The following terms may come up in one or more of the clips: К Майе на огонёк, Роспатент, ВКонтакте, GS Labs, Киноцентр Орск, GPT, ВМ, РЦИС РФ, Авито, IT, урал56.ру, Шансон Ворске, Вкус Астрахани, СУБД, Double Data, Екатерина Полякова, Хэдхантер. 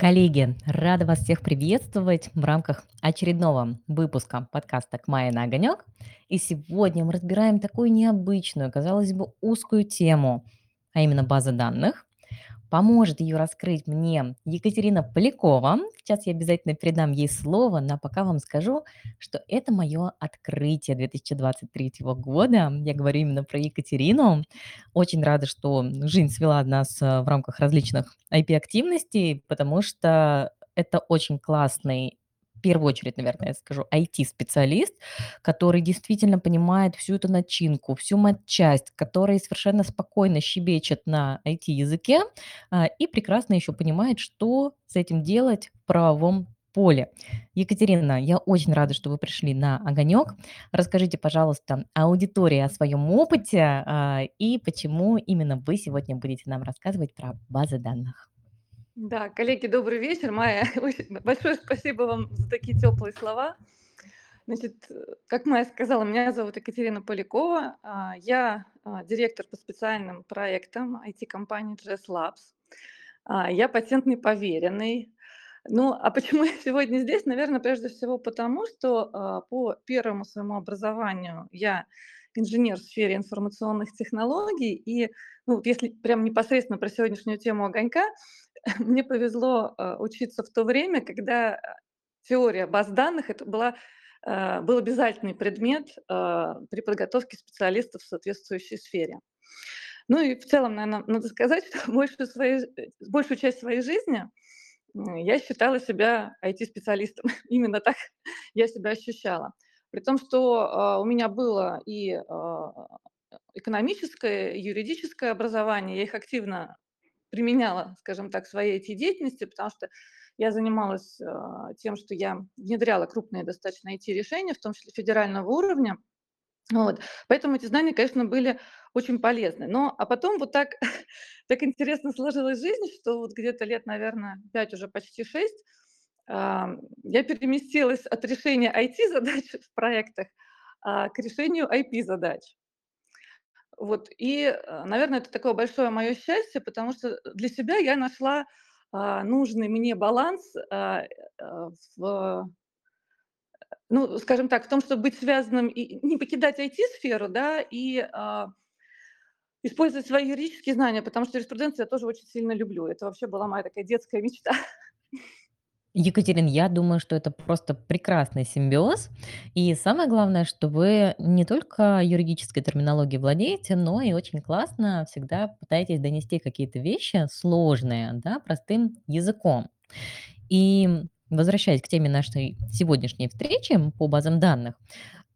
Коллеги, рада вас всех приветствовать в рамках очередного выпуска подкаста «К мае на огонек». И сегодня мы разбираем такую необычную, казалось бы, узкую тему, а именно база данных. Поможет ее раскрыть мне Екатерина Полякова. Сейчас я обязательно передам ей слово, но пока вам скажу, что это мое открытие 2023 года. Я говорю именно про Екатерину. Очень рада, что жизнь свела нас в рамках различных IP-активностей, потому что это очень классный, в первую очередь, наверное, я скажу, IT-специалист, который действительно понимает всю эту начинку, всю матчасть, который совершенно спокойно щебечет на IT-языке и прекрасно еще понимает, что с этим делать в правовом поле. Екатерина, я очень рада, что вы пришли на огонек. Расскажите, пожалуйста, аудитории о своем опыте и почему именно вы сегодня будете нам рассказывать про базы данных. Да, коллеги, добрый вечер. Майя, большое спасибо вам за такие теплые слова. Значит, как Майя сказала, меня зовут Екатерина Полякова. Я директор по специальным проектам IT-компании GS Labs. Я патентный поверенный. Ну, а почему я сегодня здесь? Наверное, прежде всего потому, что по первому своему образованию я инженер в сфере информационных технологий. И, ну, если прям непосредственно про сегодняшнюю тему огонька, мне повезло учиться в то время, когда теория баз данных это был обязательный предмет при подготовке специалистов в соответствующей сфере. Ну и в целом, наверное, надо сказать, что большую часть своей жизни я считала себя IT-специалистом. Именно так я себя ощущала. При том, что у меня было и экономическое, и юридическое образование, я их активно применяла, скажем так, в своей IT-деятельности, потому что я занималась тем, что я внедряла крупные достаточно IT-решения, в том числе федерального уровня. Вот. Поэтому эти знания, конечно, были очень полезны. Но, а потом вот так интересно сложилась жизнь, что вот где-то лет, наверное, 5, уже почти 6, я переместилась от решения IT-задач в проектах к решению IP-задач. Вот. И, наверное, это такое большое мое счастье, потому что для себя я нашла нужный мне баланс, ну, скажем так, в том, чтобы быть связанным и не покидать IT-сферу, да, и использовать свои юридические знания, потому что юриспруденцию я тоже очень сильно люблю. Это вообще была моя такая детская мечта. Екатерина, я думаю, что это просто прекрасный симбиоз. И самое главное, что вы не только юридической терминологией владеете, но и очень классно всегда пытаетесь донести какие-то вещи сложные, да, простым языком. И возвращаясь к теме нашей сегодняшней встречи по базам данных,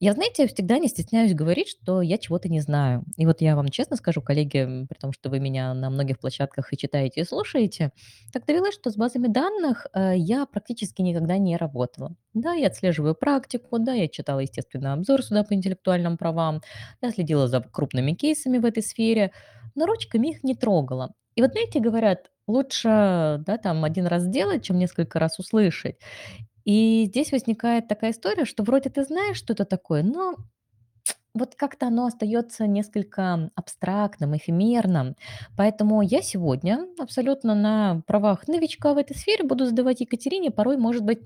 я, знаете, всегда не стесняюсь говорить, что я чего-то не знаю. И вот я вам честно скажу, коллеги, при том, что вы меня на многих площадках и читаете, и слушаете, так довелось, что с базами данных я практически никогда не работала. Да, я отслеживаю практику, да, я читала, естественно, обзор суда по интеллектуальным правам, я следила за крупными кейсами в этой сфере, но ручками их не трогала. И вот, знаете, говорят, лучше, да, там один раз сделать, чем несколько раз услышать. И здесь возникает такая история, что вроде ты знаешь, что это такое, но вот как-то оно остается несколько абстрактным, эфемерным. Поэтому я сегодня абсолютно на правах новичка в этой сфере буду задавать Екатерине порой, может быть,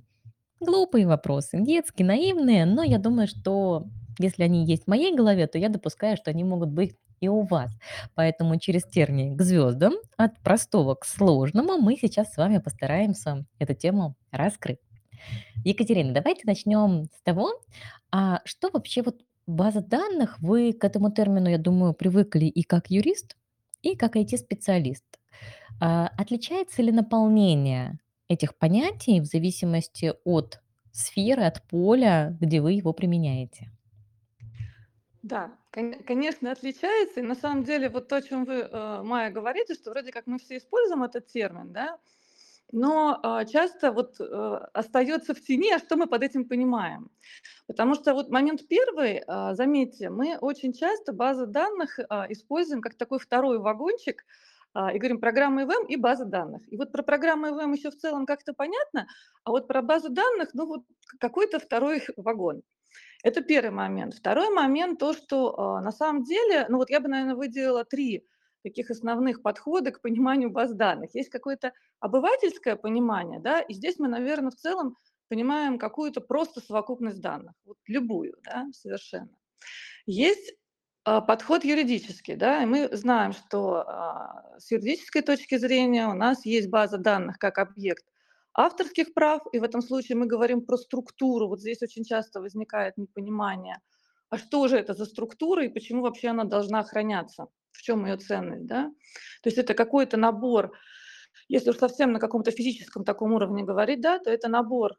глупые вопросы, детские, наивные, но я думаю, что если они есть в моей голове, то я допускаю, что они могут быть и у вас. Поэтому через тернии к звездам, от простого к сложному, мы сейчас с вами постараемся эту тему раскрыть. Екатерина, давайте начнем с того, что вообще вот база данных, вы к этому термину, я думаю, привыкли и как юрист, и как IT-специалист. Отличается ли наполнение этих понятий в зависимости от сферы, от поля, где вы его применяете? Да, конечно, отличается. И на самом деле вот то, о чем вы, Майя, говорите, что вроде как мы все используем этот термин, да, но часто вот остается в тени, а что мы под этим понимаем. Потому что вот момент первый, заметьте, мы очень часто базы данных используем как такой второй вагончик, и говорим программы ВМ и базы данных. И вот про программы ВМ еще в целом как-то понятно, а вот про базу данных, ну вот какой-то второй вагон. Это первый момент. Второй момент, то, что на самом деле, ну вот я бы, наверное, выделила три таких основных подходы к пониманию баз данных. Есть какое-то обывательское понимание, да, и здесь мы, наверное, в целом понимаем какую-то просто совокупность данных, вот любую, да, совершенно. Есть подход юридический, да, и мы знаем, что с юридической точки зрения у нас есть база данных как объект авторских прав, и в этом случае мы говорим про структуру. Вот здесь очень часто возникает непонимание, а что же это за структура и почему вообще она должна охраняться, в чем ее ценность, да? То есть это какой-то набор, если уж совсем на каком-то физическом таком уровне говорить, да, то это набор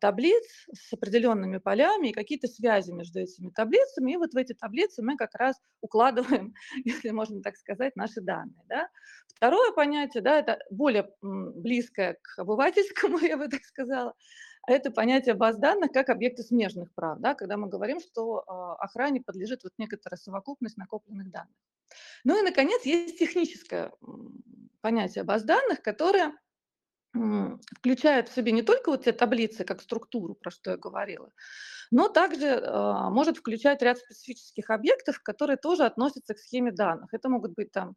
таблиц с определенными полями и какие-то связи между этими таблицами. И вот в эти таблицы мы как раз укладываем, если можно так сказать, наши данные. Да. Второе понятие, да, это более близкое к обывательскому, я бы так сказала, это понятие баз данных как объекты смежных прав, да, когда мы говорим, что охране подлежит вот некоторая совокупность накопленных данных. Ну и, наконец, есть техническое понятие баз данных, которое включает в себе не только вот те таблицы как структуру, про что я говорила, но также может включать ряд специфических объектов, которые тоже относятся к схеме данных. Это могут быть там,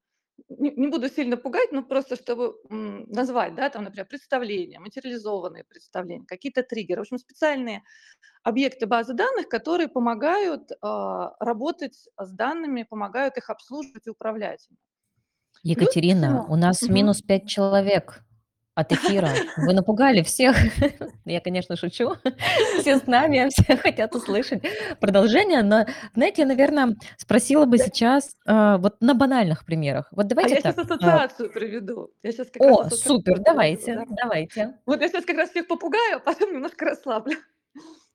не буду сильно пугать, но просто чтобы назвать, да, там, например, представления, материализованные представления, какие-то триггеры, в общем, специальные объекты базы данных, которые помогают работать с данными, помогают их обслуживать и управлять. Екатерина, у нас минус 5 человек от эфира. Вы напугали всех. Я, конечно, шучу. Все с нами, все хотят услышать продолжение. Но, знаете, я, наверное, спросила бы сейчас вот на банальных примерах. Вот давайте я сейчас ассоциацию приведу. О, супер, давайте. Вот я сейчас как раз всех попугаю, а потом немножко расслаблю.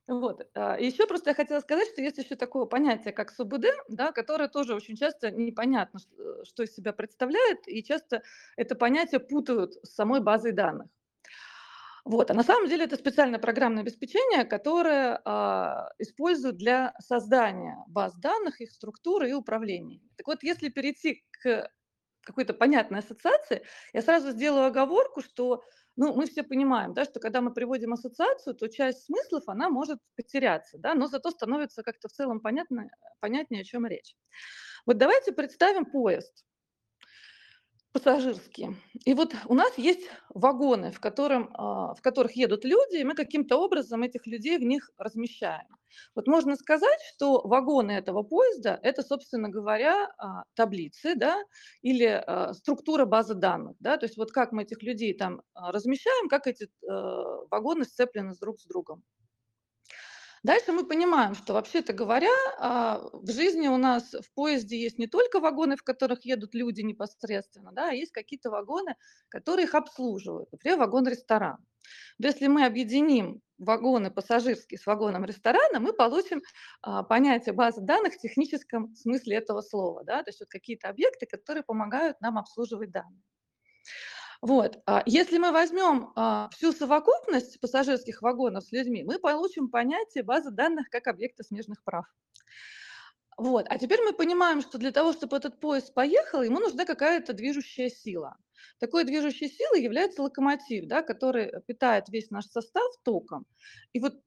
Вот. Еще просто я хотела сказать, что есть еще такое понятие, как СУБД, да, которое тоже очень часто непонятно, что из себя представляет, и часто это понятие путают с самой базой данных. Вот. А на самом деле это специальное программное обеспечение, которое используют для создания баз данных, их структуры и управления. Так вот, если перейти к какой-то понятной ассоциации, я сразу сделаю оговорку, что мы все понимаем, да, что когда мы приводим ассоциацию, то часть смыслов, она может потеряться, да, но зато становится как-то в целом понятнее, о чем речь. Вот давайте представим поезд пассажирский. И вот у нас есть вагоны, в которых едут люди, и мы каким-то образом этих людей в них размещаем. Вот можно сказать, что вагоны этого поезда – это, собственно говоря, таблицы, да, или структура базы данных. Да, то есть вот как мы этих людей там размещаем, как эти вагоны сцеплены друг с другом. Дальше мы понимаем, что, вообще-то говоря, в жизни у нас в поезде есть не только вагоны, в которых едут люди непосредственно, да, а есть какие-то вагоны, которые их обслуживают, например, вагон-ресторан. Если мы объединим вагоны пассажирские с вагоном ресторана, мы получим понятие базы данных в техническом смысле этого слова, да, то есть вот какие-то объекты, которые помогают нам обслуживать данные. Вот. Если мы возьмем всю совокупность пассажирских вагонов с людьми, мы получим понятие базы данных как объекта смежных прав. Вот. А теперь мы понимаем, что для того, чтобы этот поезд поехал, ему нужна какая-то движущая сила. Такой движущей силой является локомотив, да, который питает весь наш состав током. И вот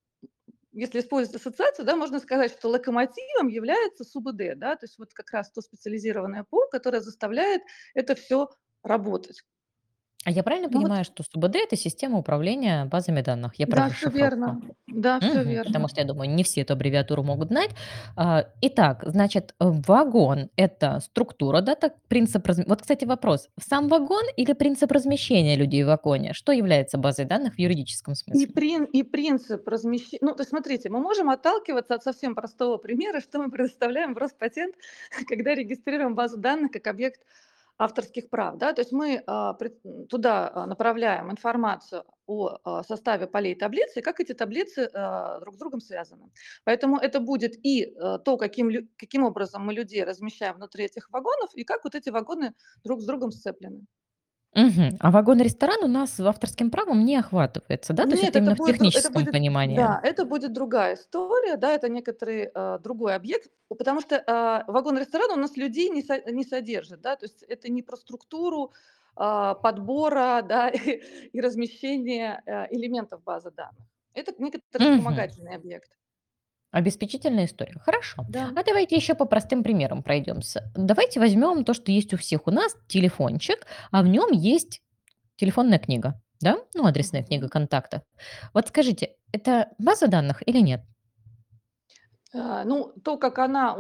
если использовать ассоциацию, да, можно сказать, что локомотивом является СУБД, да, то есть вот как раз то специализированное ПО, которое заставляет это все работать. А я правильно понимаю, что СУБД – это система управления базами данных? Да, все верно. Потому что, я думаю, не все эту аббревиатуру могут знать. Итак, значит, вагон – это структура, да, так принцип размещения. Вот, кстати, вопрос. Сам вагон или принцип размещения людей в вагоне? Что является базой данных в юридическом смысле? И принцип размещения. Ну, то есть, смотрите, мы можем отталкиваться от совсем простого примера, что мы предоставляем в Роспатент, когда регистрируем базу данных как объект авторских прав, да, то есть мы туда направляем информацию о составе полей таблицы и как эти таблицы друг с другом связаны. Поэтому это будет и то, каким образом мы людей размещаем внутри этих вагонов, и как вот эти вагоны друг с другом сцеплены. Угу. А вагон-ресторан у нас в авторском правом не охватывается, да? Нет, то есть это именно в техническом понимании. Да, это будет другая история, да, это некоторый другой объект, потому что вагон-ресторан у нас людей не содержит, да, то есть это не про структуру подбора, да, и размещения элементов базы данных. Это некоторый вспомогательный объект. Обеспечительная история. Хорошо. Да. А давайте еще по простым примерам пройдемся. Давайте возьмем то, что есть у всех у нас, телефончик, а в нем есть телефонная книга, да? Ну, адресная книга контактов. Вот скажите, это база данных или нет? Ну, то, как она...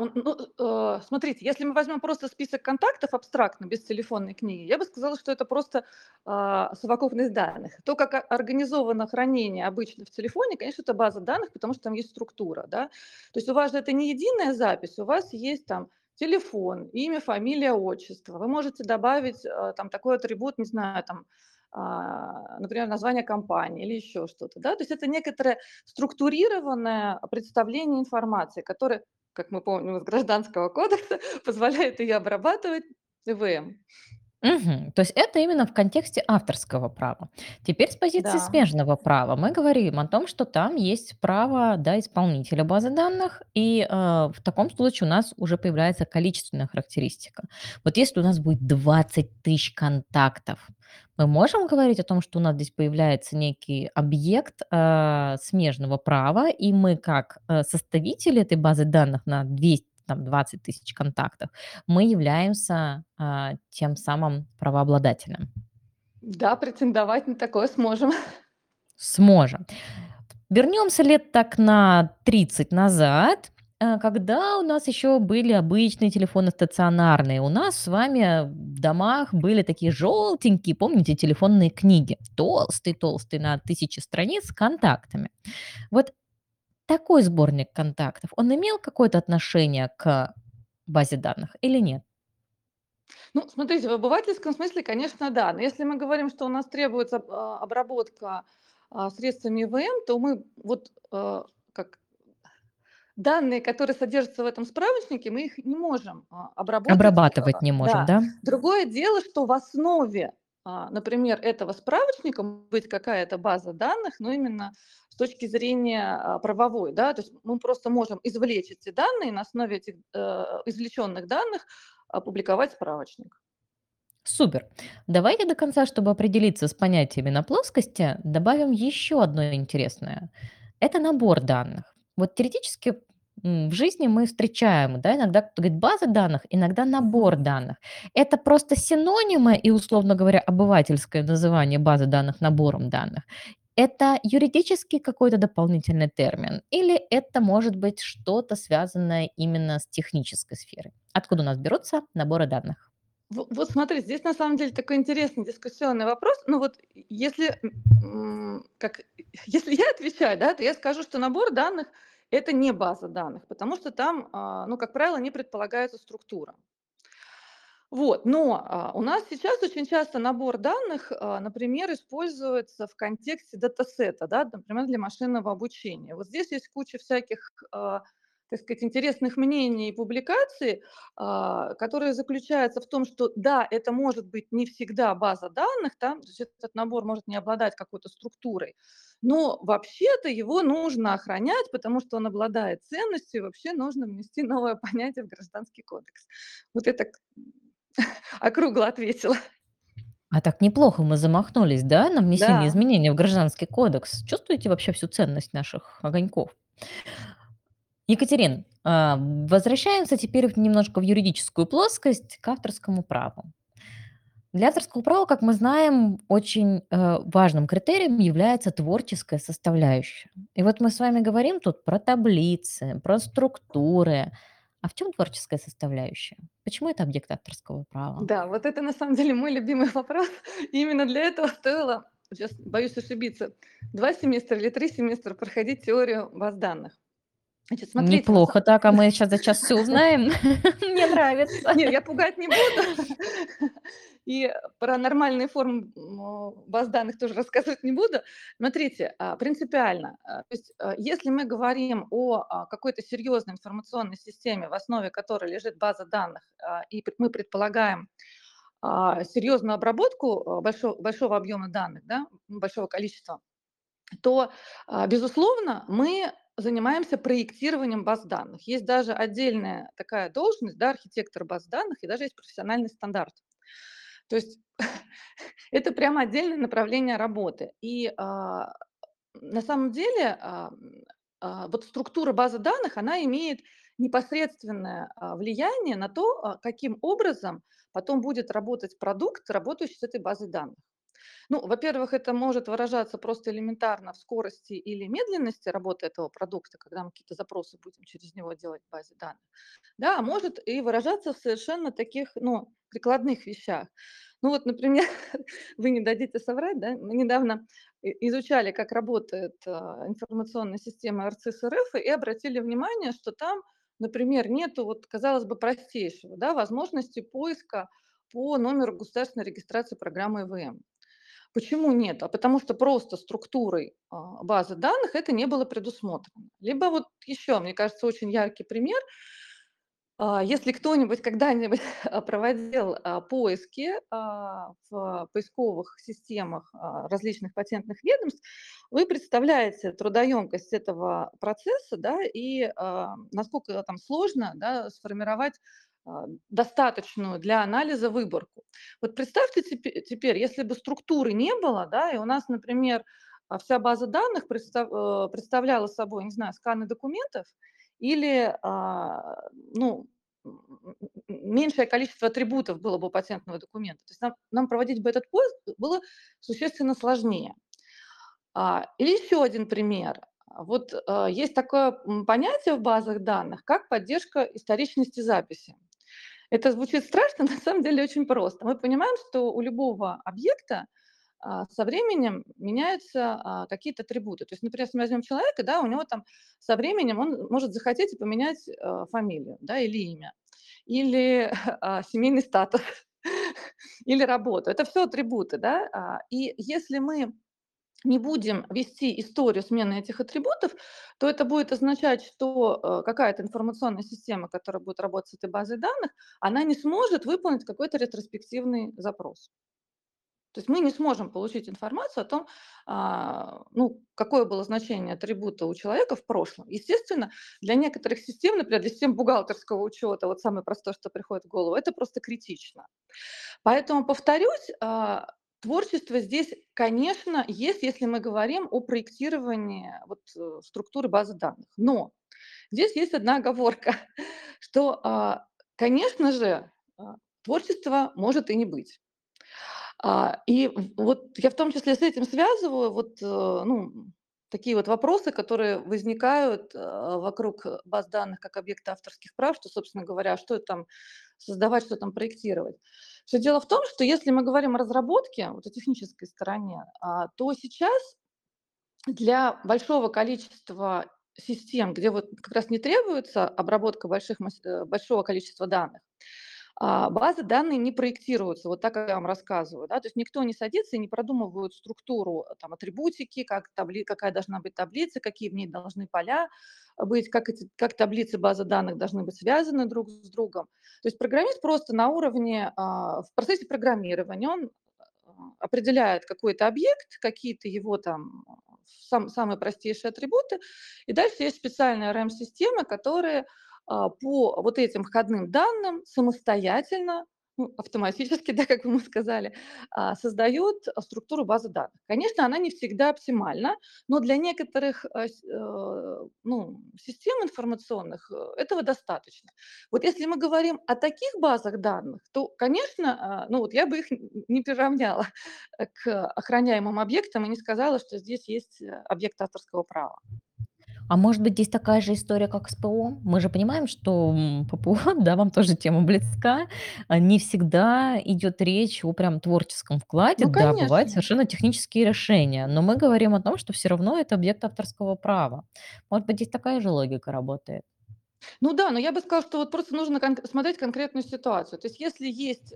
смотрите, если мы возьмем просто список контактов абстрактно, без телефонной книги, я бы сказала, что это просто совокупность данных. То, как организовано хранение обычно в телефоне, конечно, это база данных, потому что там есть структура, да. То есть у вас же это не единая запись, у вас есть там телефон, имя, фамилия, отчество. Вы можете добавить там такой атрибут, не знаю, там, например, название компании или еще что-то. Да? То есть это некоторое структурированное представление информации, которое, как мы помним из Гражданского кодекса, позволяет ее обрабатывать ВМ. Угу. То есть это именно в контексте авторского права. Теперь с позиции смежного права мы говорим о том, что там есть право исполнителя базы данных, и в таком случае у нас уже появляется количественная характеристика. Вот если у нас будет 20 тысяч контактов, мы можем говорить о том, что у нас здесь появляется некий объект смежного права, и мы как составители этой базы данных на 20 тысяч контактов, мы являемся тем самым правообладателем. Да, претендовать на такое сможем. Сможем. Вернемся лет так на 30 назад, когда у нас еще были обычные телефоны стационарные. У нас с вами в домах были такие желтенькие, помните, телефонные книги, толстые-толстые на 1000 страниц с контактами. Вот такой сборник контактов, он имел какое-то отношение к базе данных или нет? Ну, смотрите, в обывательском смысле, конечно, да. Но если мы говорим, что у нас требуется обработка средствами ВМ, то мы вот как данные, которые содержатся в этом справочнике, мы их не можем обработать. Обрабатывать не можем, да? Другое дело, что в основе, например, этого справочника может быть какая-то база данных, но именно с точки зрения правовой, да, то есть мы просто можем извлечь эти данные, на основе этих извлеченных данных опубликовать справочник. Супер. Давайте до конца, чтобы определиться с понятиями на плоскости, добавим еще одно интересное. Это набор данных. Вот теоретически в жизни мы встречаем, иногда кто-то говорит база данных, иногда набор данных. Это просто синонимы и, условно говоря, обывательское называние базы данных набором данных. Это юридический какой-то дополнительный термин? Или это может быть что-то связанное именно с технической сферой? Откуда у нас берутся наборы данных? Вот смотрите, здесь на самом деле такой интересный дискуссионный вопрос. Ну вот если я отвечаю, да, то я скажу, что набор данных – это не база данных, потому что там, ну, как правило, не предполагается структура. Вот, но у нас сейчас очень часто набор данных, например, используется в контексте датасета, да, например, для машинного обучения. Вот здесь есть куча всяких, так сказать, интересных мнений и публикаций, которые заключаются в том, что да, это может быть не всегда база данных, там, то есть этот набор может не обладать какой-то структурой, но вообще-то его нужно охранять, потому что он обладает ценностью, и вообще нужно внести новое понятие в Гражданский кодекс. Вот это... округло ответила. А так неплохо мы замахнулись, да, на внесение изменений в Гражданский кодекс. Чувствуете вообще всю ценность наших огоньков? Екатерин, возвращаемся теперь немножко в юридическую плоскость, к авторскому праву. Для авторского права, как мы знаем, очень важным критерием является творческая составляющая. И вот мы с вами говорим тут про таблицы, про структуры. А в чем творческая составляющая? Почему это объект авторского права? Да, вот это на самом деле мой любимый вопрос. И именно для этого стоило, сейчас боюсь ошибиться, 2 семестра или 3 семестра проходить теорию баз данных. Значит, смотрите, неплохо, так, а мы сейчас за час все узнаем. Мне нравится. Нет, я пугать не буду. И про нормальные формы баз данных тоже рассказывать не буду. Смотрите, принципиально. То есть, если мы говорим о какой-то серьезной информационной системе, в основе которой лежит база данных, и мы предполагаем серьезную обработку большого объема данных, да, большого количества, то, безусловно, мы занимаемся проектированием баз данных. Есть даже отдельная такая должность, да, архитектор баз данных, и даже есть профессиональный стандарт. То есть это прямо отдельное направление работы. И на самом деле вот структура базы данных, она имеет непосредственное влияние на то, каким образом потом будет работать продукт, работающий с этой базой данных. Ну, во-первых, это может выражаться просто элементарно в скорости или медленности работы этого продукта, когда мы какие-то запросы будем через него делать в базе данных. Да, а может и выражаться в совершенно таких, ну, прикладных вещах. Ну вот, например, вы не дадите соврать, да? Мы недавно изучали, как работает информационная система РЦИС РФ, и обратили внимание, что там, например, нету, вот, казалось бы, простейшего, да, возможности поиска по номеру государственной регистрации программы ВМ. Почему нет? А потому что просто структурой базы данных это не было предусмотрено. Либо вот еще, мне кажется, очень яркий пример. Если кто-нибудь когда-нибудь проводил поиски в поисковых системах различных патентных ведомств, вы представляете трудоемкость этого процесса, да, и насколько там сложно, да, сформировать достаточную для анализа выборку. Вот представьте теперь, если бы структуры не было, да, и у нас, например, вся база данных представляла собой, не знаю, сканы документов или, ну, меньшее количество атрибутов было бы патентного документа. То есть нам проводить бы этот поиск было существенно сложнее. Или еще один пример. Вот есть такое понятие в базах данных, как поддержка историчности записи. Это звучит страшно, на самом деле очень просто. Мы понимаем, что у любого объекта со временем меняются какие-то атрибуты. То есть, например, если мы возьмем человека, да, у него там со временем он может захотеть поменять фамилию, да, или имя, или семейный статус, или работу. Это все атрибуты, да. И если мы не будем вести историю смены этих атрибутов, то это будет означать, что какая-то информационная система, которая будет работать с этой базой данных, она не сможет выполнить какой-то ретроспективный запрос. То есть мы не сможем получить информацию о том, ну, какое было значение атрибута у человека в прошлом. Естественно, для некоторых систем, например, для систем бухгалтерского учета, вот самое простое, что приходит в голову, это просто критично. Поэтому, повторюсь, творчество здесь, конечно, есть, если мы говорим о проектировании вот структуры базы данных. Но здесь есть одна оговорка, что, конечно же, творчества может и не быть. И вот я в том числе с этим связываю вот, ну, такие вот вопросы, которые возникают вокруг баз данных как объекта авторских прав, что, собственно говоря, что там создавать, что там проектировать. Все дело в том, что если мы говорим о разработке, вот о технической стороне, то сейчас для большого количества систем, где вот как раз не требуется обработка большого количества данных, базы данных не проектируются, вот так, как я вам рассказываю. Да? То есть никто не садится и не продумывает структуру, там, атрибутики, какая должна быть таблица, какие в ней должны поля быть, как таблицы базы данных должны быть связаны друг с другом. То есть программист просто на уровне, в процессе программирования он определяет какой-то объект, какие-то его там самые простейшие атрибуты, и дальше есть специальные RM-системы, которые по вот этим входным данным самостоятельно, ну, автоматически, да, как мы сказали, создают структуру базы данных. Конечно, она не всегда оптимальна, но для некоторых, ну, систем информационных этого достаточно. Вот если мы говорим о таких базах данных, то, конечно, ну, вот я бы их не приравняла к охраняемым объектам и не сказала, что здесь есть объект авторского права. А может быть, здесь такая же история, как с ПО? Мы же понимаем, что ПО, да, вам тоже тема близка, не всегда идет речь о прям творческом вкладе, ну, да, бывают совершенно технические решения, но мы говорим о том, что все равно это объект авторского права. Может быть, здесь такая же логика работает? Ну да, но я бы сказала, что вот просто нужно смотреть конкретную ситуацию. То есть если есть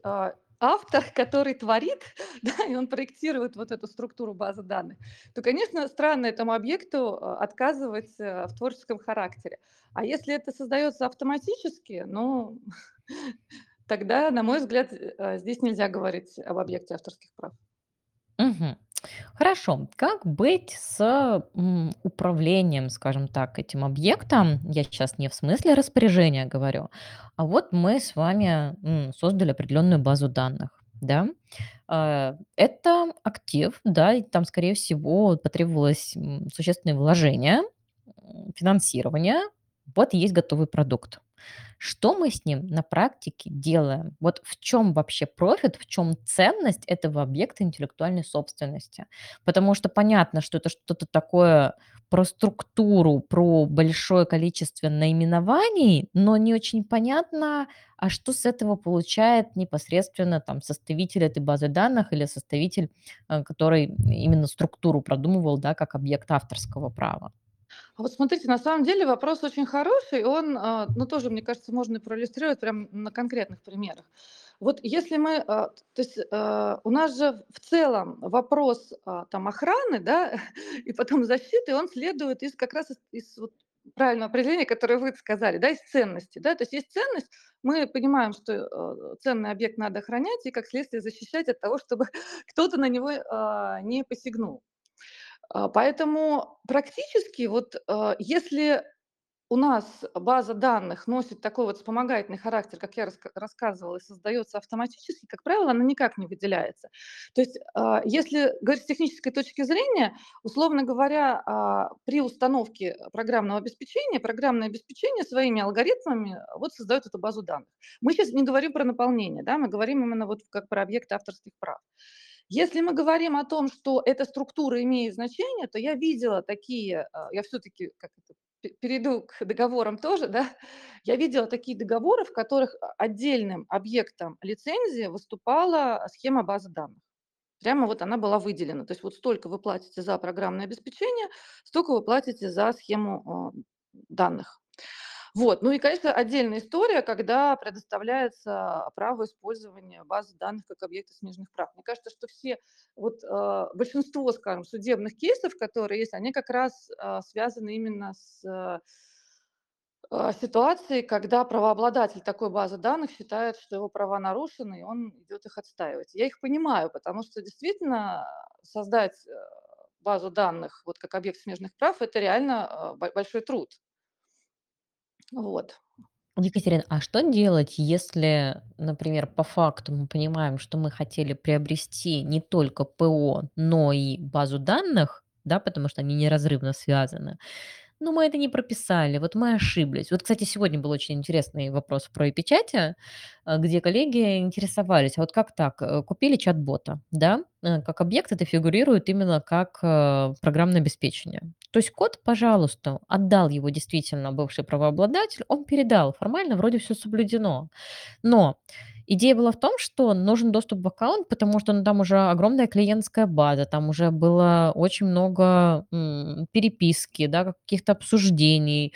автор, который творит, да, и он проектирует вот эту структуру базы данных, то, конечно, странно этому объекту отказывать в творческом характере. А если это создается автоматически, ну, тогда, на мой взгляд, здесь нельзя говорить об объекте авторских прав. Угу. Хорошо. Как быть с управлением, скажем так, этим объектом? Я сейчас не в смысле распоряжения говорю, а вот мы с вами создали определенную базу данных, да? Это актив, да, и там, скорее всего, потребовалось существенное вложение, финансирования, вот есть готовый продукт. Что мы с ним на практике делаем? Вот в чем вообще профит, в чем ценность этого объекта интеллектуальной собственности? Потому что понятно, что это что-то такое про структуру, про большое количество наименований, но не очень понятно, а что с этого получает непосредственно там составитель этой базы данных или составитель, который именно структуру продумывал, да, как объект авторского права. А вот смотрите, на самом деле вопрос очень хороший, он, ну, тоже, мне кажется, можно проиллюстрировать прямо на конкретных примерах. Вот если мы, то есть у нас же в целом вопрос там охраны, да, и потом защиты, он следует из как раз из вот правильного определения, которое вы сказали, да, из ценности, да, то есть есть ценность, мы понимаем, что ценный объект надо охранять и как следствие защищать от того, чтобы кто-то на него не посягнул. Поэтому практически вот если у нас база данных носит такой вот вспомогательный характер, как я рассказывала, и создается автоматически, как правило, она никак не выделяется. То есть если говорить с технической точки зрения, условно говоря, при установке программного обеспечения, программное обеспечение своими алгоритмами вот создает эту базу данных. Мы сейчас не говорим про наполнение, да, мы говорим именно вот как про объекты авторских прав. Если мы говорим о том, что эта структура имеет значение, то я видела такие, я все-таки перейду к договорам тоже, да, я видела такие договоры, в которых отдельным объектом лицензии выступала схема базы данных. Прямо вот она была выделена. То есть вот столько вы платите за программное обеспечение, столько вы платите за схему данных. Вот. Ну и, конечно, отдельная история, когда предоставляется право использования базы данных как объекта смежных прав. Мне кажется, что все, вот, большинство, скажем, судебных кейсов, которые есть, они как раз связаны именно с ситуацией, когда правообладатель такой базы данных считает, что его права нарушены, и он идет их отстаивать. Я их понимаю, потому что действительно создать базу данных вот как объект смежных прав – это реально большой труд. Вот. Екатерина, а что делать, если, например, по факту мы понимаем, что мы хотели приобрести не только ПО, но и базу данных, да, потому что они неразрывно связаны, но мы это не прописали, вот мы ошиблись. Вот, кстати, сегодня был очень интересный вопрос про e-печати, где коллеги интересовались, а вот как так, купили чат-бота, да, как объект это фигурирует именно как программное обеспечение. То есть код, пожалуйста, отдал его действительно бывший правообладатель, он передал, формально вроде все соблюдено, но... Идея была в том, что нужен доступ в аккаунт, потому что там уже огромная клиентская база, там уже было очень много переписки, да, каких-то обсуждений,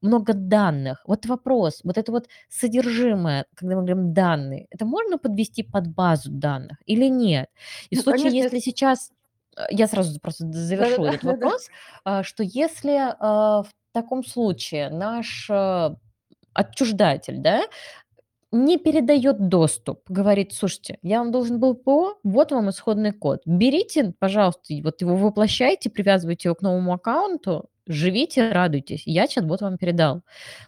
много данных. Вот вопрос, вот это вот содержимое, когда мы говорим данные, это можно подвести под базу данных или нет? И в случае, конечно, если сейчас... Я сразу просто завершу этот вопрос, что если в таком случае наш отчуждатель, да, не передает доступ, говорит, слушайте, я вам должен был ПО, вот вам исходный код, берите, пожалуйста, вот его воплощайте, привязывайте его к новому аккаунту, живите, радуйтесь, я чат-бот вам передал.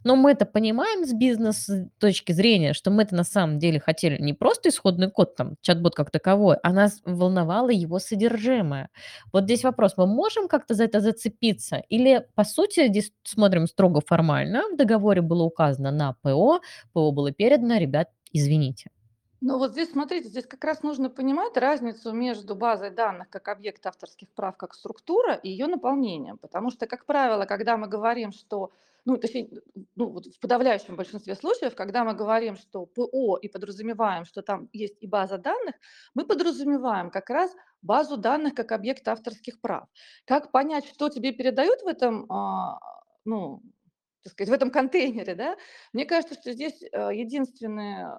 Но мы это понимаем с бизнес-точки зрения, что мы-то на самом деле хотели не просто исходный код, там, чат-бот как таковой, а нас волновало его содержимое. Вот здесь вопрос, мы можем как-то за это зацепиться? Или, по сути, здесь смотрим строго формально, в договоре было указано на ПО, ПО было передано, ребят, извините. Ну вот здесь, смотрите, здесь как раз нужно понимать разницу между базой данных как объект авторских прав, как структура и ее наполнением. Потому что, как правило, когда мы говорим, что, ну, точнее, ну, вот в подавляющем большинстве случаев, когда мы говорим, что ПО и подразумеваем, что там есть и база данных, мы подразумеваем как раз базу данных как объект авторских прав. Как понять, что тебе передают в этом, ну, так сказать, в этом контейнере, да? Мне кажется, что здесь единственное,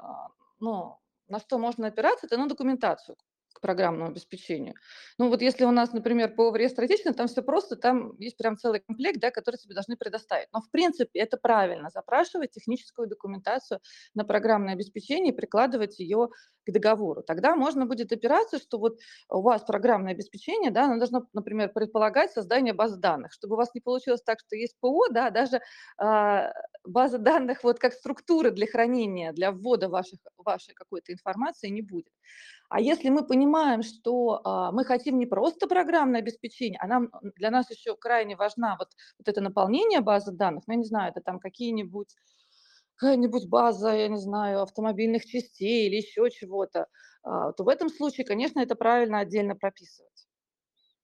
ну, на что можно опираться, это на документацию к программному обеспечению. Ну вот если у нас, например, по реестру отечественного, там все просто, там есть прям целый комплект, да, который тебе должны предоставить. Но в принципе это правильно, запрашивать техническую документацию на программное обеспечение и прикладывать ее к договору. Тогда можно будет опираться, что вот у вас программное обеспечение, да, оно должно, например, предполагать создание баз данных, чтобы у вас не получилось так, что есть ПО, да, даже базы данных вот как структуры для хранения, для ввода вашей какой-то информации не будет. А если мы понимаем, что мы хотим не просто программное обеспечение, а для нас еще крайне важна вот это наполнение базы данных, ну, я не знаю, это там какая-нибудь база, я не знаю, автомобильных частей или еще чего-то, то в этом случае, конечно, это правильно отдельно прописывать.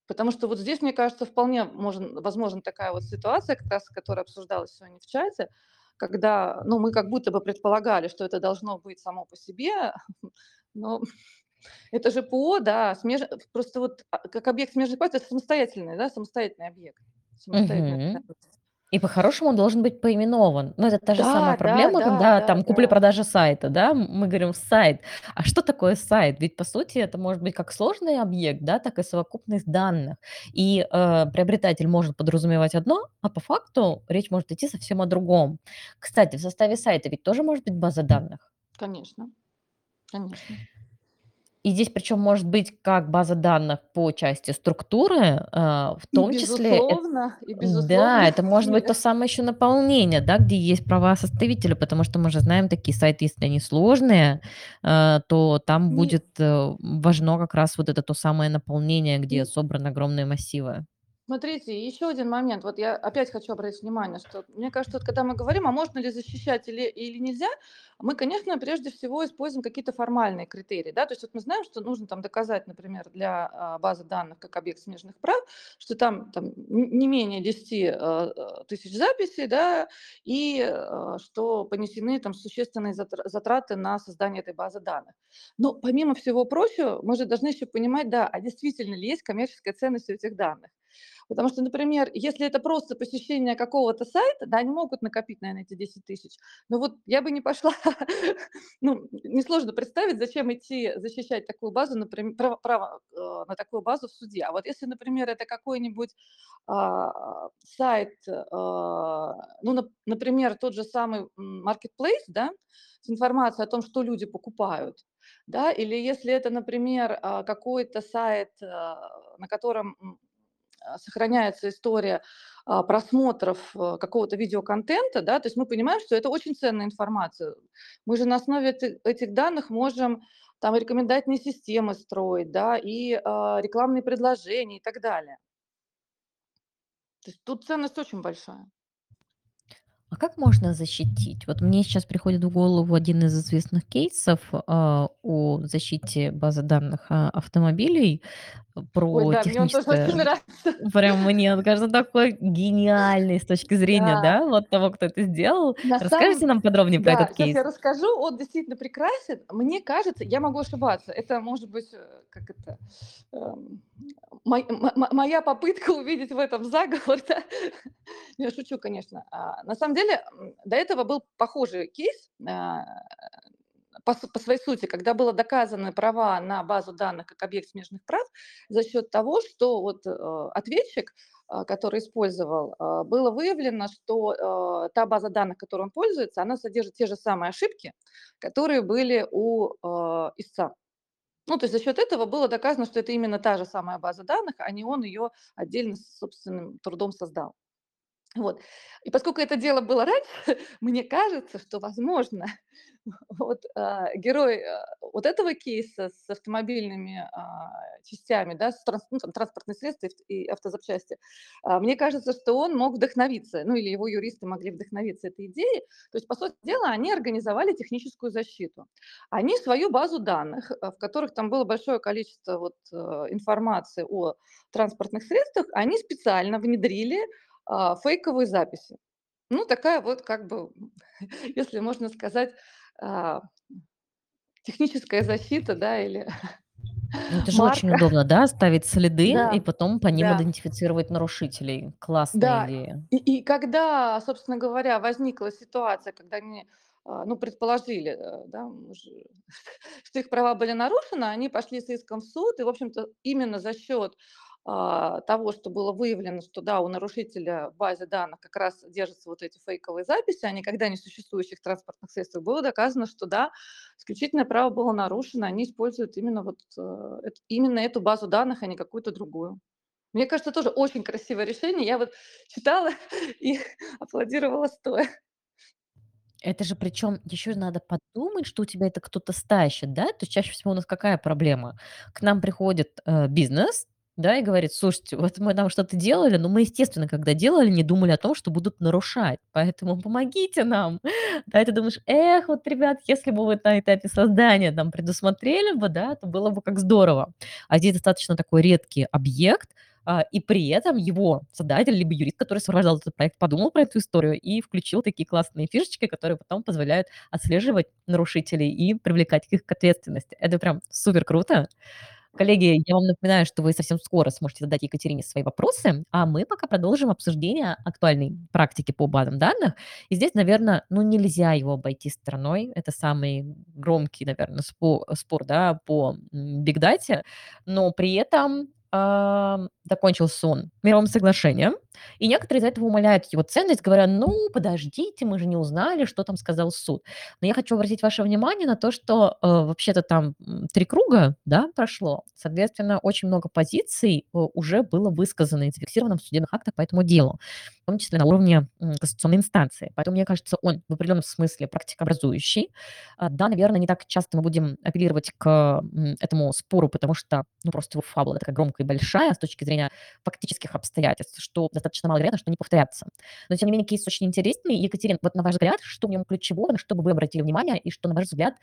Потому что вот здесь, мне кажется, вполне возможна такая вот ситуация, как раз, которая обсуждалась сегодня в чате, когда мы как будто бы предполагали, что это должно быть само по себе, но это же ПО, да, просто вот как объект смежных классов, это самостоятельный, да, самостоятельный объект. Самостоятельный. Угу. И по-хорошему он должен быть поименован. Но это та же самая проблема, когда купли-продажи сайта, да, мы говорим сайт. А что такое сайт? Ведь, по сути, это может быть как сложный объект, да, так и совокупность данных. И приобретатель может подразумевать одно, а по факту речь может идти совсем о другом. Кстати, в составе сайта ведь тоже может быть база данных. Конечно. И здесь причем может быть как база данных по части структуры, в том числе... Безусловно. Да, это может быть то самое еще наполнение, да, где есть права составителя, потому что мы же знаем такие сайты, если они сложные, то там будет важно как раз вот это то самое наполнение, где собраны огромные массивы. Смотрите, еще один момент. Вот я опять хочу обратить внимание, что мне кажется, вот когда мы говорим, а можно ли защищать или нельзя, мы, конечно, прежде всего используем какие-то формальные критерии. Да? То есть вот мы знаем, что нужно там доказать, например, для базы данных как объект смежных прав, что там не менее 10 тысяч записей, да, и что понесены там существенные затраты на создание этой базы данных. Но помимо всего прочего, мы же должны еще понимать, да, а действительно ли есть коммерческая ценность у этих данных. Потому что, например, если это просто посещение какого-то сайта, да, они могут накопить, наверное, эти 10 тысяч, но вот я бы не пошла, несложно представить, зачем идти защищать такую базу, например, право на такую базу в суде. А вот если, например, это какой-нибудь сайт, например, тот же самый marketplace, да, с информацией о том, что люди покупают, да, или если это, например, какой-то сайт, на котором сохраняется история просмотров какого-то видеоконтента, да, то есть мы понимаем, что это очень ценная информация. Мы же на основе этих данных можем там рекомендательные системы строить, да, и рекламные предложения и так далее. То есть тут ценность очень большая. А как можно защитить? Вот мне сейчас приходит в голову один из известных кейсов о защите базы данных автомобилей про техническое. Прям мне кажется, такой гениальный с точки зрения, да, вот того, кто это сделал. Расскажите нам подробнее про этот кейс. Сейчас я расскажу, он действительно прекрасен. Мне кажется, я могу ошибаться. Это может быть моя попытка увидеть в этом заговор. Да? Я шучу, конечно. На самом деле, до этого был похожий кейс по своей сути, когда было доказаны права на базу данных как объект смежных прав за счет того, что вот ответчик, который использовал, было выявлено, что та база данных, которой он пользуется, она содержит те же самые ошибки, которые были у истца. Ну, то есть за счет этого было доказано, что это именно та же самая база данных, а не он ее отдельно собственным трудом создал. Вот. И поскольку это дело было раньше, мне кажется, что, возможно, герой вот этого кейса с автомобильными частями, да, с транспортные средства и автозапчасти, мне кажется, что он мог вдохновиться, ну или его юристы могли вдохновиться этой идеей. То есть, по сути дела, они организовали техническую защиту. Они свою базу данных, в которых там было большое количество информации о транспортных средствах, они специально внедрили фейковые записи. Ну, такая вот, как бы, если можно сказать, техническая защита, да, или... Это же очень удобно, да, ставить следы и потом по ним идентифицировать нарушителей. Классная идея. И когда, собственно говоря, возникла ситуация, когда они, предположили, да, что их права были нарушены, они пошли с иском в суд, и, в общем-то, именно за счет того, что было выявлено, что да, у нарушителя в базе данных как раз держатся вот эти фейковые записи, а никогда не существующих транспортных средствах, было доказано, что да, исключительное право было нарушено, они используют именно эту базу данных, а не какую-то другую. Мне кажется, тоже очень красивое решение. Я читала и аплодировала стоя. Это же причем еще надо подумать, что у тебя это кто-то стащит, да? То есть чаще всего у нас какая проблема? К нам приходит бизнес, да, и говорит, слушайте, вот мы там что-то делали, но мы, естественно, когда делали, не думали о том, что будут нарушать, поэтому помогите нам. Да, и ты думаешь, эх, вот, ребят, если бы вы на этапе создания там предусмотрели бы, да, то было бы как здорово. А здесь достаточно такой редкий объект, и при этом его создатель, либо юрист, который сопровождал этот проект, подумал про эту историю и включил такие классные фишечки, которые потом позволяют отслеживать нарушителей и привлекать их к ответственности. Это прям супер круто. Коллеги, я вам напоминаю, что вы совсем скоро сможете задать Екатерине свои вопросы, а мы пока продолжим обсуждение актуальной практики по базам данных. И здесь, наверное, нельзя его обойти стороной. Это самый громкий, наверное, спор, да, по бигдате, но при этом закончился он мировым соглашением, и некоторые из-за этого умаляют его ценность, говоря, подождите, мы же не узнали, что там сказал суд. Но я хочу обратить ваше внимание на то, что вообще-то там 3 круга, да, прошло, соответственно, очень много позиций уже было высказано и зафиксировано в судебных актах по этому делу, в том числе на уровне конституционной инстанции. Поэтому, мне кажется, он в определенном смысле практикообразующий. Да, наверное, не так часто мы будем апеллировать к этому спору, потому что, просто его фабула такая громкая и большая с точки зрения фактических обстоятельств, что достаточно маловероятно, что не повторятся. Но, тем не менее, кейс очень интересный. Екатерина, вот на ваш взгляд, что в нем ключевого, на что бы вы обратили внимание, и что, на ваш взгляд,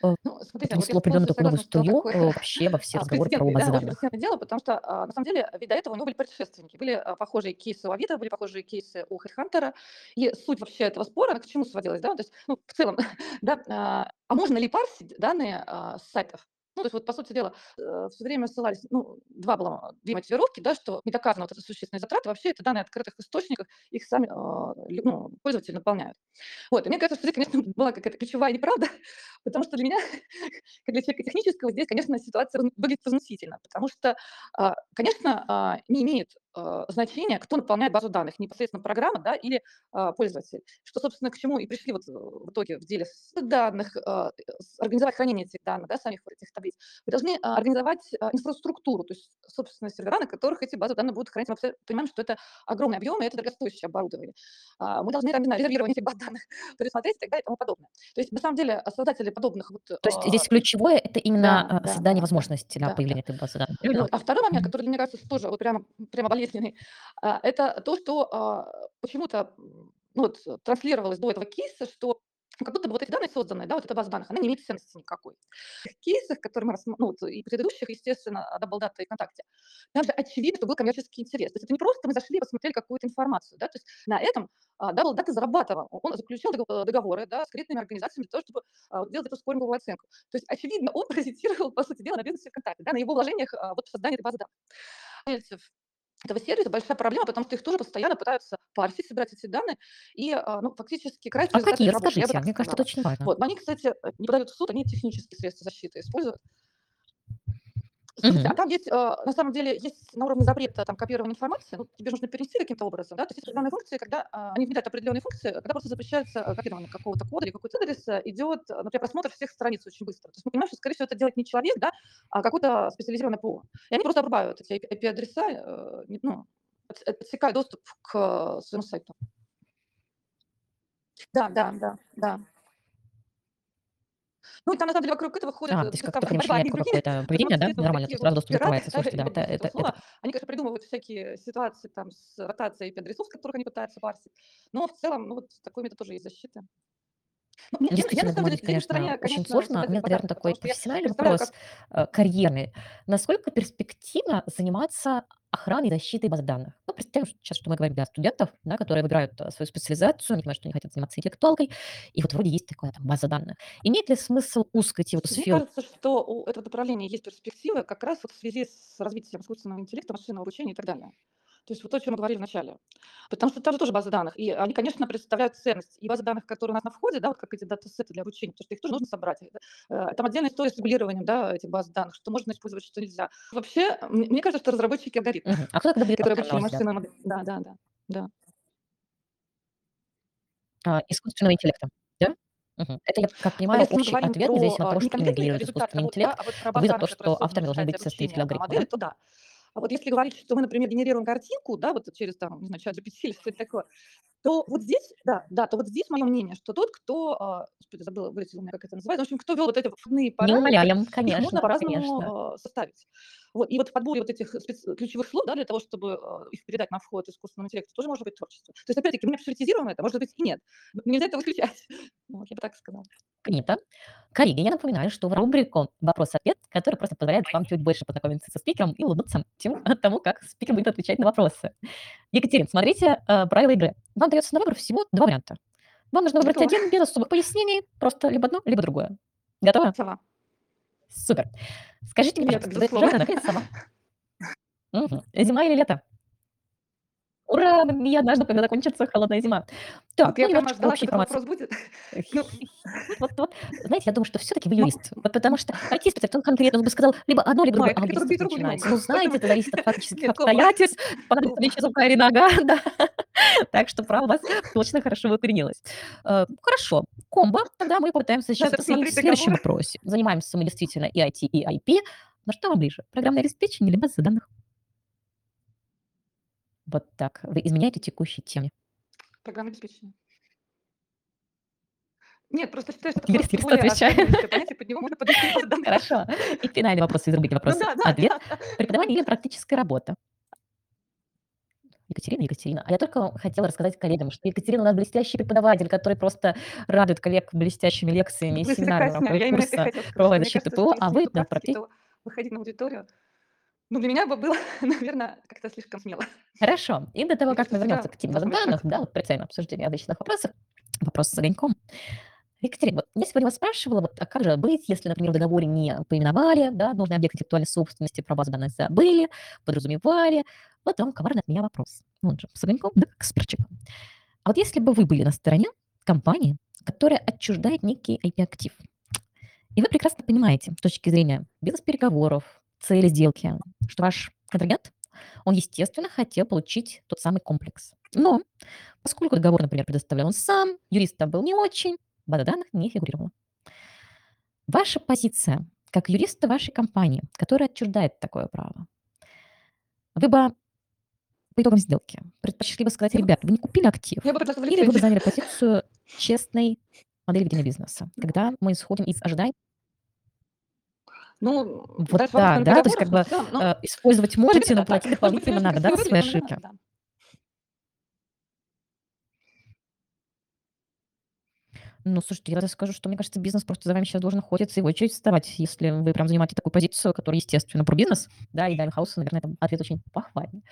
внесло определенную такую новую струю вообще во все разговоры про базы данных? Это дело, потому что, на самом деле, ведь до этого у него были предшественники. Были похожие кейсы у Авито, были похожие кейсы у Хэдхантера. И суть вообще этого спора, она к чему сводилась? Да? То есть, в целом, да, а можно ли парсить данные с сайтов? То есть, по сути дела, все время ссылались, две мотивировки, да, что не доказано вот это существенные затраты, вообще это данные открытых источников, их сами пользователи наполняют. И мне кажется, что здесь, конечно, была какая-то ключевая неправда, потому что для меня, как для человека технического, здесь, конечно, ситуация выглядит разносительно, потому что, конечно, не имеет значения, кто наполняет базу данных, непосредственно программа, да, или пользователь. Что, собственно, к чему и пришли вот в итоге в деле данных, организовать хранение этих данных, да, самих этих таблиц. Вы должны организовать инфраструктуру, то есть, собственно, сервера, на которых эти базы данных будут храниться. Мы понимаем, что это огромные объемы, это дорогостоящее оборудование. Мы должны резервирование этих баз данных предусмотреть и так далее и тому подобное. То есть, на самом деле, создатели подобных... То есть здесь ключевое – это именно создание возможности для появления этой базы данных. А второй момент, который, мне кажется, тоже прямо болезненный, это то, что почему-то транслировалось до этого кейса, что как будто бы вот эти данные созданные, да, вот эта база данных, она не имеет ценности никакой. В кейсах, которые мы рассматривали, и предыдущих, естественно, Double Data и ВКонтакте, там же очевидно, что был коммерческий интерес. То есть это не просто мы зашли и посмотрели какую-то информацию, да, то есть на этом Double Data зарабатывал. Он заключил договоры, да, с кредитными организациями для того, чтобы делать эту скоринговую оценку. То есть, очевидно, он паразитировал, по сути дела, на бизнесе ВКонтакте, да, на его вложениях в создание этой базы данных. Этого сервиса большая проблема, потому что их тоже постоянно пытаются парсить, собирать эти данные, и фактически край... А какие? Расскажите, мне кажется, это очень важно. Они, кстати, не подают в суд, они технические средства защиты используют. Слушайте, а там есть, на самом деле, есть на уровне запрета там, копирования информации, тебе нужно перенести каким-то образом, да, то есть определенные функции, когда они внедряют определенные функции, когда просто запрещается копирование какого-то кода или какой-то адреса, идет, например, просмотр всех страниц очень быстро. То есть мы понимаем, что, скорее всего, это делает не человек, да, а какое-то специализированное ПО. И они просто обрубают эти IP-адреса, отсекают доступ к своему сайту. Да. Там, на самом деле, вокруг этого ходят... то есть как только начинает какое-то поведение, да, нормально, то сразу доступ закрывается. Слушайте, да, это... Они, конечно, придумывают всякие ситуации там с ротацией IP-адресов, которых они пытаются парсить, но в целом, такой метод тоже есть защиты. Действительно, думать, конечно, очень сложно. У меня, наверное, такой профессиональный вопрос, карьерный. Насколько перспективно заниматься охраной и защитой баз данных? Представим сейчас, что мы говорим для студентов, да, которые выбирают свою специализацию, они понимают, что они хотят заниматься интеллектуалкой, и вроде есть такая там база данных. Имеет ли смысл узко идти в эту сферу? Мне кажется, что у этого направления есть перспективы как раз в связи с развитием искусственного интеллекта, машинного обучения и так далее. То есть вот то, о чем мы говорили вначале. Потому что там же тоже базы данных, и они, конечно, представляют ценность. И базы данных, которые у нас на входе, да, вот как эти датасеты для обучения, потому что их тоже нужно собрать. Там отдельная история с регулированием, да, этих баз данных, что можно использовать, что нельзя. Вообще, мне кажется, что разработчики алгоритмов, а кто это будет, которые обучили машинные модели. Искусственного интеллекта, да? Это, я как понимаю, общий ответ, независимо от того, что именно генерирует искусственный интеллект, вы за то, что авторами должны быть составители алгоритма. А вот если говорить, что мы, например, генерируем картинку, да, вот через там, не знаю, чат GPT или что-то такое, то вот здесь, то вот здесь мое мнение, что тот, кто, господи, забыла, вылетела у меня, как это называется, в общем, кто вел вот эти входные параметры, их можно по-разному составить. Вот, и вот в подборе вот этих ключевых слов, да, для того, чтобы их передать на вход искусственному интеллекту, тоже может быть творчество. То есть, опять-таки, мы абсолютизируем это, может быть, и нет. Нельзя это выключать. Вот, я бы так сказала. Круто. Коллеги, я напоминаю, что в рубрику «Вопрос-ответ», которая просто позволяет вам чуть больше познакомиться со спикером и улыбнуться от того, как спикер будет отвечать на вопросы. Екатерина, смотрите правила игры. Вам дается на выбор всего два варианта. Вам нужно выбрать один без особых пояснений, просто либо одно, либо другое. Готова? Готова. Супер. Скажите мне, пожалуйста, зима или лето? Ура, я однажды, когда закончится холодная зима. Так, вот я прямо ждала, что вопрос будет. Знаете, я думаю, что все-таки вы юрист. Потому что IT-специалист, он конкретно бы сказал либо одно, либо другое. Ну, знаете, это зависит от фактических обстоятельств, понадобится ли еще рука или нога. Так что право у вас точно хорошо выкоренилось. Хорошо, комбо. Тогда мы попытаемся сейчас посмотреть в следующем вопросе. Занимаемся мы действительно и IT, и IP. Но что вам ближе? Программное обеспечение или база данных? Вот так. Вы изменяете текущие темы. Программное обеспечение. Нет, просто считаю, что... Юрист отвечает. Понятие, под него можно подвести. Хорошо. И финальный вопрос из рубрики «Вопросы». Ответ. Преподавание или практическая работа? Екатерина. А я только хотела рассказать коллегам, что Екатерина у нас блестящий преподаватель, который просто радует коллег блестящими лекциями и семинарами курса правовой защиты ПО. А вы на практике... Выходить на аудиторию... Ну, для меня бы было, наверное, как-то слишком смело. Хорошо. И до того, как мы вернемся к теме данных, да, вот прицельное обсуждение обычных вопросов, вопрос с огоньком. Екатерина, вот я сегодня вас спрашивала, вот, а как же быть, если, например, в договоре не поименовали, да, нужный объект интеллектуальной собственности, про базу данных забыли, подразумевали. Вот вам коварный от меня вопрос. Он же с огоньком, да, как с перчиком. А вот если бы вы были на стороне компании, которая отчуждает некий IP-актив, и вы прекрасно понимаете, с точки зрения бизнес-переговоров, цели сделки, что ваш контрагент, он, естественно, хотел получить тот самый комплекс. Но поскольку договор, например, предоставлял он сам, юрист там был не очень, база данных не фигурировала. Ваша позиция, как юриста вашей компании, которая отчуждает такое право, вы бы по итогам сделки предпочли бы сказать: ребят, вы не купили актив, или вы бы заняли позицию честной модели ведения бизнеса, когда мы исходим из ожиданий. Ну, вот так, да, то есть как бы использовать можете, но платить дополнительно надо, да, свои ошибки. Ну, слушайте, я скажу, что, мне кажется, бизнес просто за вами сейчас должен охотиться и в очередь вставать, если вы прям занимаете такую позицию, которая, естественно, про бизнес, да, и Даймхаусу, наверное, там ответ очень похвальный.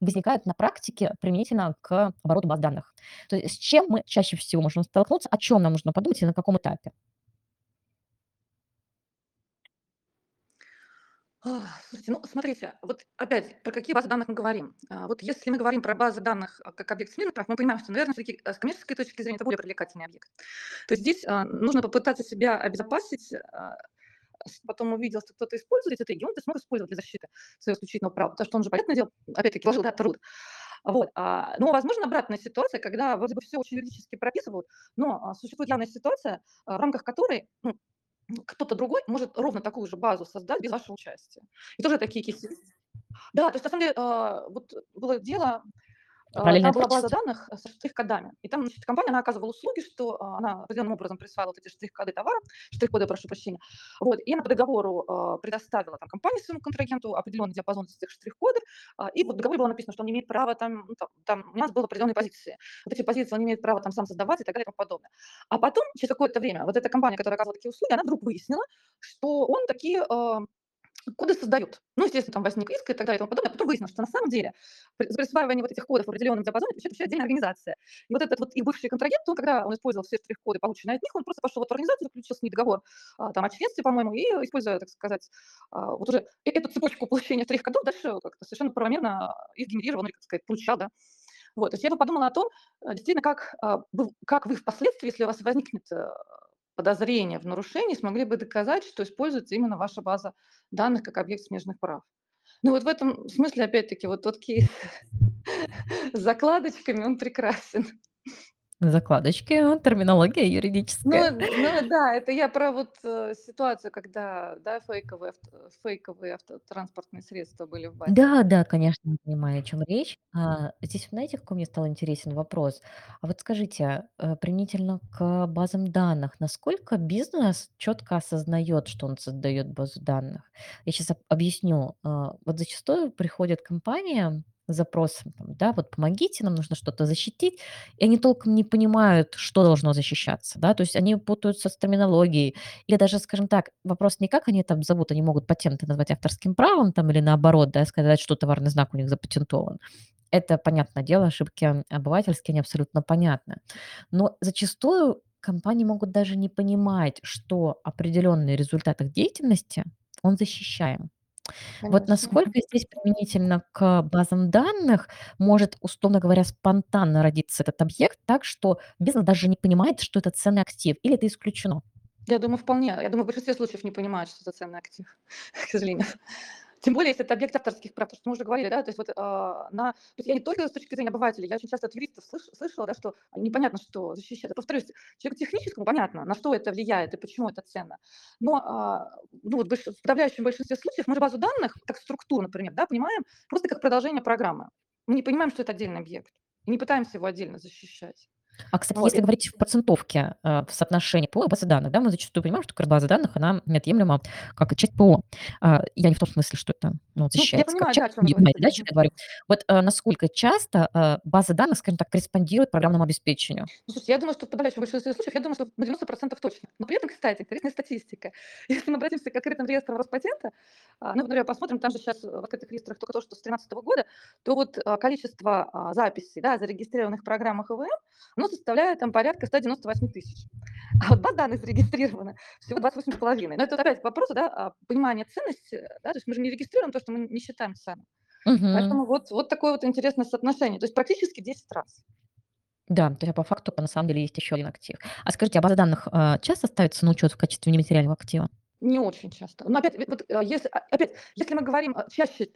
Возникают на практике применительно к обороту баз данных. То есть с чем мы чаще всего можем столкнуться, о чем нам нужно подумать и на каком этапе? Слушайте, ну, смотрите, вот опять, про какие базы данных мы говорим. Вот если мы говорим про базы данных как объект смежных прав, мы понимаем, что, наверное, все-таки с коммерческой точки зрения это более привлекательный объект. То есть здесь нужно попытаться себя обезопасить, потом увидел, что кто-то использует этот регион, ты сможешь использовать для защиты своего исключительного права, потому что он же, понятное дело, опять-таки, вложил труд. Вот. Но, возможно, обратная ситуация, когда вроде бы все очень юридически прописывают, но существует явная ситуация, в рамках которой... Ну, кто-то другой может ровно такую же базу создать без вашего участия. И тоже такие кейсы. Да, то есть, на самом деле, вот было дело, там была база данных со штрих-кодами. И там, значит, компания, она оказывала услуги, что она определенным образом присваивала вот эти штрих-коды товара, штрих-коды, прошу прощения. Вот, и она по договору предоставила там компании своему контрагенту определенный диапазон этих штрих-кодов. И вот в договоре было написано, что он не имеет права там у нас было определенные позиции. Вот эти позиции он не имеет права там сам создавать и так далее и тому подобное. А потом, через какое-то время, вот эта компания, которая оказывала такие услуги, она вдруг выяснила, что он такие... коды создают. Ну, естественно, там возник иск и так далее и тому подобное. А потом выяснилось, что на самом деле за присваивание вот этих кодов в определенном диапазоне отвечает вообще отдельная организация. И вот этот вот и бывший контрагент, он, когда он использовал все штрих-коды, полученные от них, он просто пошел в эту организацию, заключил с ней договор там, о членстве, по-моему, и, используя, так сказать, вот уже эту цепочку получения штрих-кодов, дальше как-то совершенно правомерно их генерировал, или, так сказать, получал, да. Вот. То есть я бы подумала о том, действительно, как вы впоследствии, если у вас возникнет... подозрения в нарушении, смогли бы доказать, что используется именно ваша база данных как объект смежных прав. Ну вот в этом смысле, опять-таки, вот тот кейс с закладочками, он прекрасен. Закладочки, терминология юридическая. Ну да, это я про вот ситуацию, когда да, фейковые автотранспортные средства были в базе. Да, конечно, понимаю, о чем речь. Здесь, знаете, какой мне стал интересен вопрос? А вот скажите, применительно к базам данных, насколько бизнес четко осознает, что он создает базу данных? Я сейчас объясню. Вот зачастую приходят компании с запросом, там, да, вот помогите, нам нужно что-то защитить, и они толком не понимают, что должно защищаться, да, то есть они путаются с терминологией, или даже, скажем так, вопрос не как они там зовут, они могут патенты назвать авторским правом, там, или наоборот, да, сказать, что товарный знак у них запатентован. Это, понятное дело, ошибки обывательские, они абсолютно понятны. Но зачастую компании могут даже не понимать, что определенный результат их деятельности, он защищаем. Вот Конечно. Насколько здесь применительно к базам данных может, условно говоря, спонтанно родиться этот объект так, что бизнес даже не понимает, что это ценный актив, или это исключено? Я думаю, вполне. Я думаю, в большинстве случаев не понимают, что это ценный актив, к сожалению. Тем более, если это объект авторских прав, потому что мы уже говорили, да, то есть вот я не только с точки зрения обывателей, я очень часто от юристов слышала, да, что непонятно, что защищать. Повторюсь, человеку техническому понятно, на что это влияет и почему это ценно, но в подавляющем большинстве случаев мы же базу данных, как структуру, например, да, понимаем просто как продолжение программы. Мы не понимаем, что это отдельный объект, и не пытаемся его отдельно защищать. А, кстати, если говорить в процентовке, в соотношении ПО и базы данных, да, мы зачастую понимаем, что база данных, она неотъемлема как и часть ПО. Я не в том смысле, что это защищается. Я понимаю, да, я говорю. Вот насколько часто база данных, скажем так, корреспондирует программному обеспечению? Слушайте, я думаю, что в подавляющем большинстве случаев, на 90% точно. Но при этом, кстати, интересная статистика. Если мы обратимся к открытым реестрам Роспатента, например, посмотрим, там же сейчас в открытых реестрах только то, что с 2013 года, то вот количество записей, да, зарегистрированных в программах ВМ, оно составляет там порядка 198 тысяч. А вот баз данных зарегистрировано всего 28,5. Но это опять вопрос, да, понимания ценности. Да, то есть мы же не регистрируем то, что мы не считаем ценным. Угу. Поэтому вот такое вот интересное соотношение. То есть практически 10 раз. Да, то есть по факту на самом деле есть еще один актив. А скажите, а база данных часто ставится на учет в качестве нематериального актива? Не очень часто. Но если мы говорим, чаще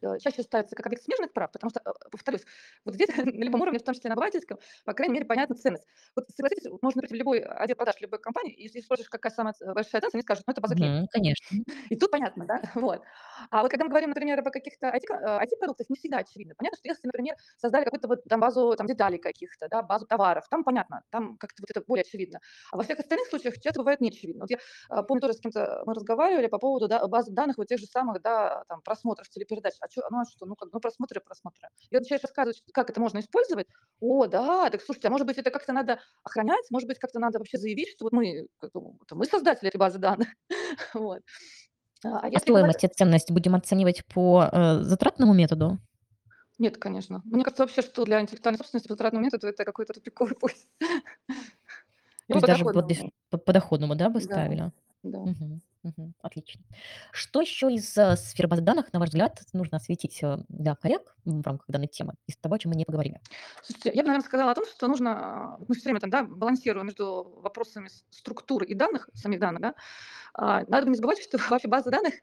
ставится как объект смежных прав, потому что, повторюсь, вот здесь на любом уровне, в том числе на обывательском, по крайней мере, понятна ценность. Вот согласитесь, можно прийти в любой отдел продаж любой компании, если спросишь, какая самая большая ценность, они скажут, это база клиентов. Конечно. И тут понятно, да? Вот. А вот когда мы говорим, например, о каких-то IT-продуктах, не всегда очевидно. Понятно, что если, например, создали какую-то вот там базу там, деталей каких-то, да, базу товаров, там понятно, там как-то вот это более очевидно. А во всех остальных случаях часто бывает не очевидно. Вот я помню тоже с кем-то мы разговаривали по поводу баз данных вот тех же самых там, просмотров телепередач. Просмотры. И начинаешь рассказывать, как это можно использовать. Так слушайте, а может быть, это как-то надо охранять, может быть, как-то надо вообще заявить, что вот мы создатели этой базы данных. Вот. А стоимость и ценность будем оценивать по затратному методу? Нет, конечно. Мне кажется вообще, что для интеллектуальной собственности по затратному методу это какой-то тупиковый путь. То есть даже по доходному, да, вы ставили? Да. Отлично. Что еще из сферы баз данных, на ваш взгляд, нужно осветить для коллег в рамках данной темы из того, о чем мы не поговорили? Слушайте, я бы, наверное, сказала о том, что нужно, мы все время там, да, балансируем между вопросами структуры и данных, самих данных, да, надо не забывать, что вообще база данных,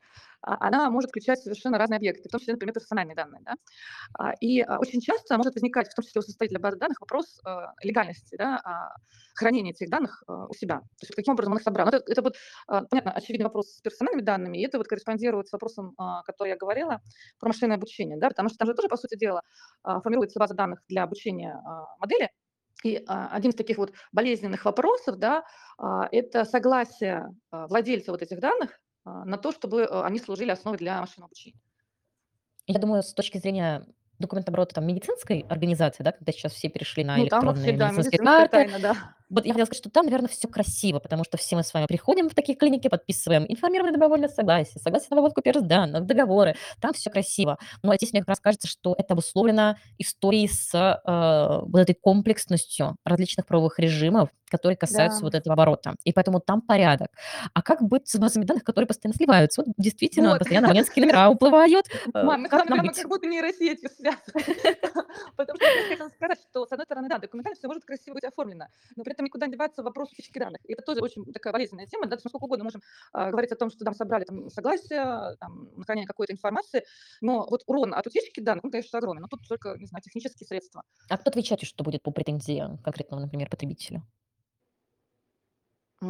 она может включать совершенно разные объекты, в том числе, например, персональные данные, да, и очень часто может возникать, в том числе у составителя базы данных, вопрос легальности, да, хранения этих данных у себя, то есть каким образом он их собрал. Это вот, понятно, очевидный вопрос с персональными данными, и это вот корреспондирует с вопросом, который я говорила, про машинное обучение, да, потому что там же тоже, по сути дела, формируется база данных для обучения модели, и один из таких вот болезненных вопросов, да, это согласие владельца вот этих данных на то, чтобы они служили основой для машинного обучения. Я думаю, с точки зрения документооборота там, медицинской организации, да, когда сейчас все перешли на электронные медицинские карты. Тайна, да. Вот я хотела сказать, что там, наверное, все красиво, потому что все мы с вами приходим в такие клиники, подписываем информированное добровольное согласие, согласие на выводку персданных, договоры, там все красиво. Но здесь мне как раз кажется, что это обусловлено историей с вот этой комплексностью различных правовых режимов, которые касаются вот этого оборота. И поэтому там порядок. А как быть с базами данных, которые постоянно сливаются? Вот действительно, постоянно абонентские номера уплывают. Мам, мы как будто нейросетью связаны. Потому что я хотела сказать, что, с одной стороны, да, документально все может красиво быть оформлено, но при этом этом никуда не девается вопрос утечки данных. И это тоже очень такая болезненная тема. Да, сколько угодно можем говорить о том, что там собрали там, согласие, там, хранение какой-то информации, но вот урон от утечки данных, он, конечно, огромный, но тут только, не знаю, технические средства. А кто отвечает, что будет по претензии конкретного, например, потребителя?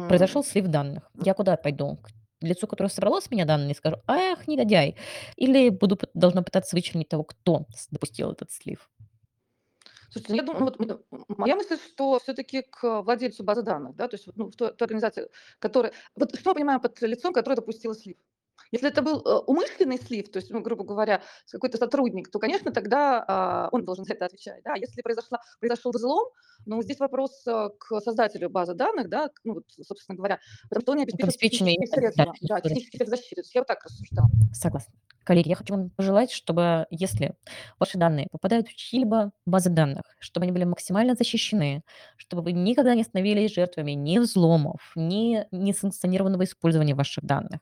Произошел слив данных. Я куда пойду? К лицу, которое собрало с меня данные, скажу, ах, негодяй. Или буду должна пытаться вычленить того, кто допустил этот слив. Слушайте, я думаю, вот моя мысль, что все-таки к владельцу базы данных, да, то есть ну, в той организации, которая... Вот что мы понимаем под лицом, которое допустило слив? Если это был умышленный слив, то есть, ну, грубо говоря, какой-то сотрудник, то, конечно, тогда он должен за это отвечать. Да? Если произошел взлом, ну, здесь вопрос к создателю базы данных, да, ну, вот, собственно говоря, потому что он не обеспечил технические защиты. Я вот так рассуждала. Согласна. Коллеги, я хочу вам пожелать, чтобы, если ваши данные попадают в чьи-либо базы данных, чтобы они были максимально защищены, чтобы вы никогда не становились жертвами ни взломов, ни несанкционированного использования ваших данных.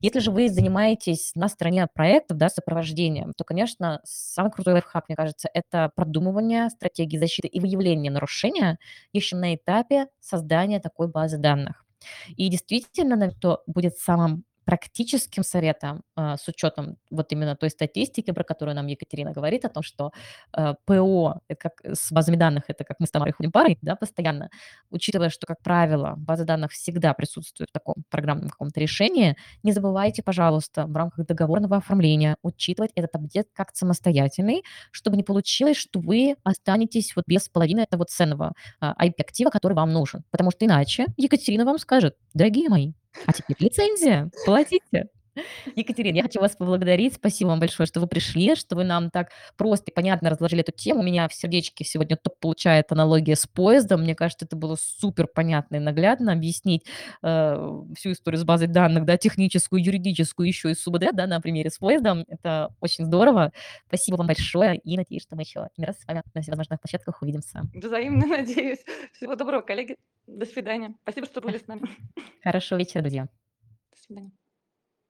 Если же вы занимаетесь на стороне проектов, да, сопровождением, то, конечно, самый крутой лайфхак, мне кажется, это продумывание стратегии защиты и выявление нарушения еще на этапе создания такой базы данных. И действительно, это будет самым практическим советом с учетом вот именно той статистики, про которую нам Екатерина говорит, о том, что ПО как, с базами данных, это как мы с Тамарой ходим парой, да, постоянно, учитывая, что, как правило, база данных всегда присутствует в таком программном каком-то решении, не забывайте, пожалуйста, в рамках договорного оформления учитывать этот объект как самостоятельный, чтобы не получилось, что вы останетесь вот без половины этого ценного IP-актива, который вам нужен, потому что иначе Екатерина вам скажет, дорогие мои, а теперь лицензия, платите. Екатерина, я хочу вас поблагодарить. Спасибо вам большое, что вы пришли, что вы нам так просто и понятно разложили эту тему. У меня в сердечке сегодня топ получает аналогия с поездом. Мне кажется, это было супер понятно и наглядно объяснить всю историю с базой данных, да, техническую, юридическую, еще и СУБД, да, на примере с поездом. Это очень здорово. Спасибо вам большое и надеюсь, что мы еще не раз с вами на всевозможных площадках увидимся. Взаимно, надеюсь. Всего доброго, коллеги. До свидания. Спасибо, что были с нами. Хорошего вечера, друзья. До свидания.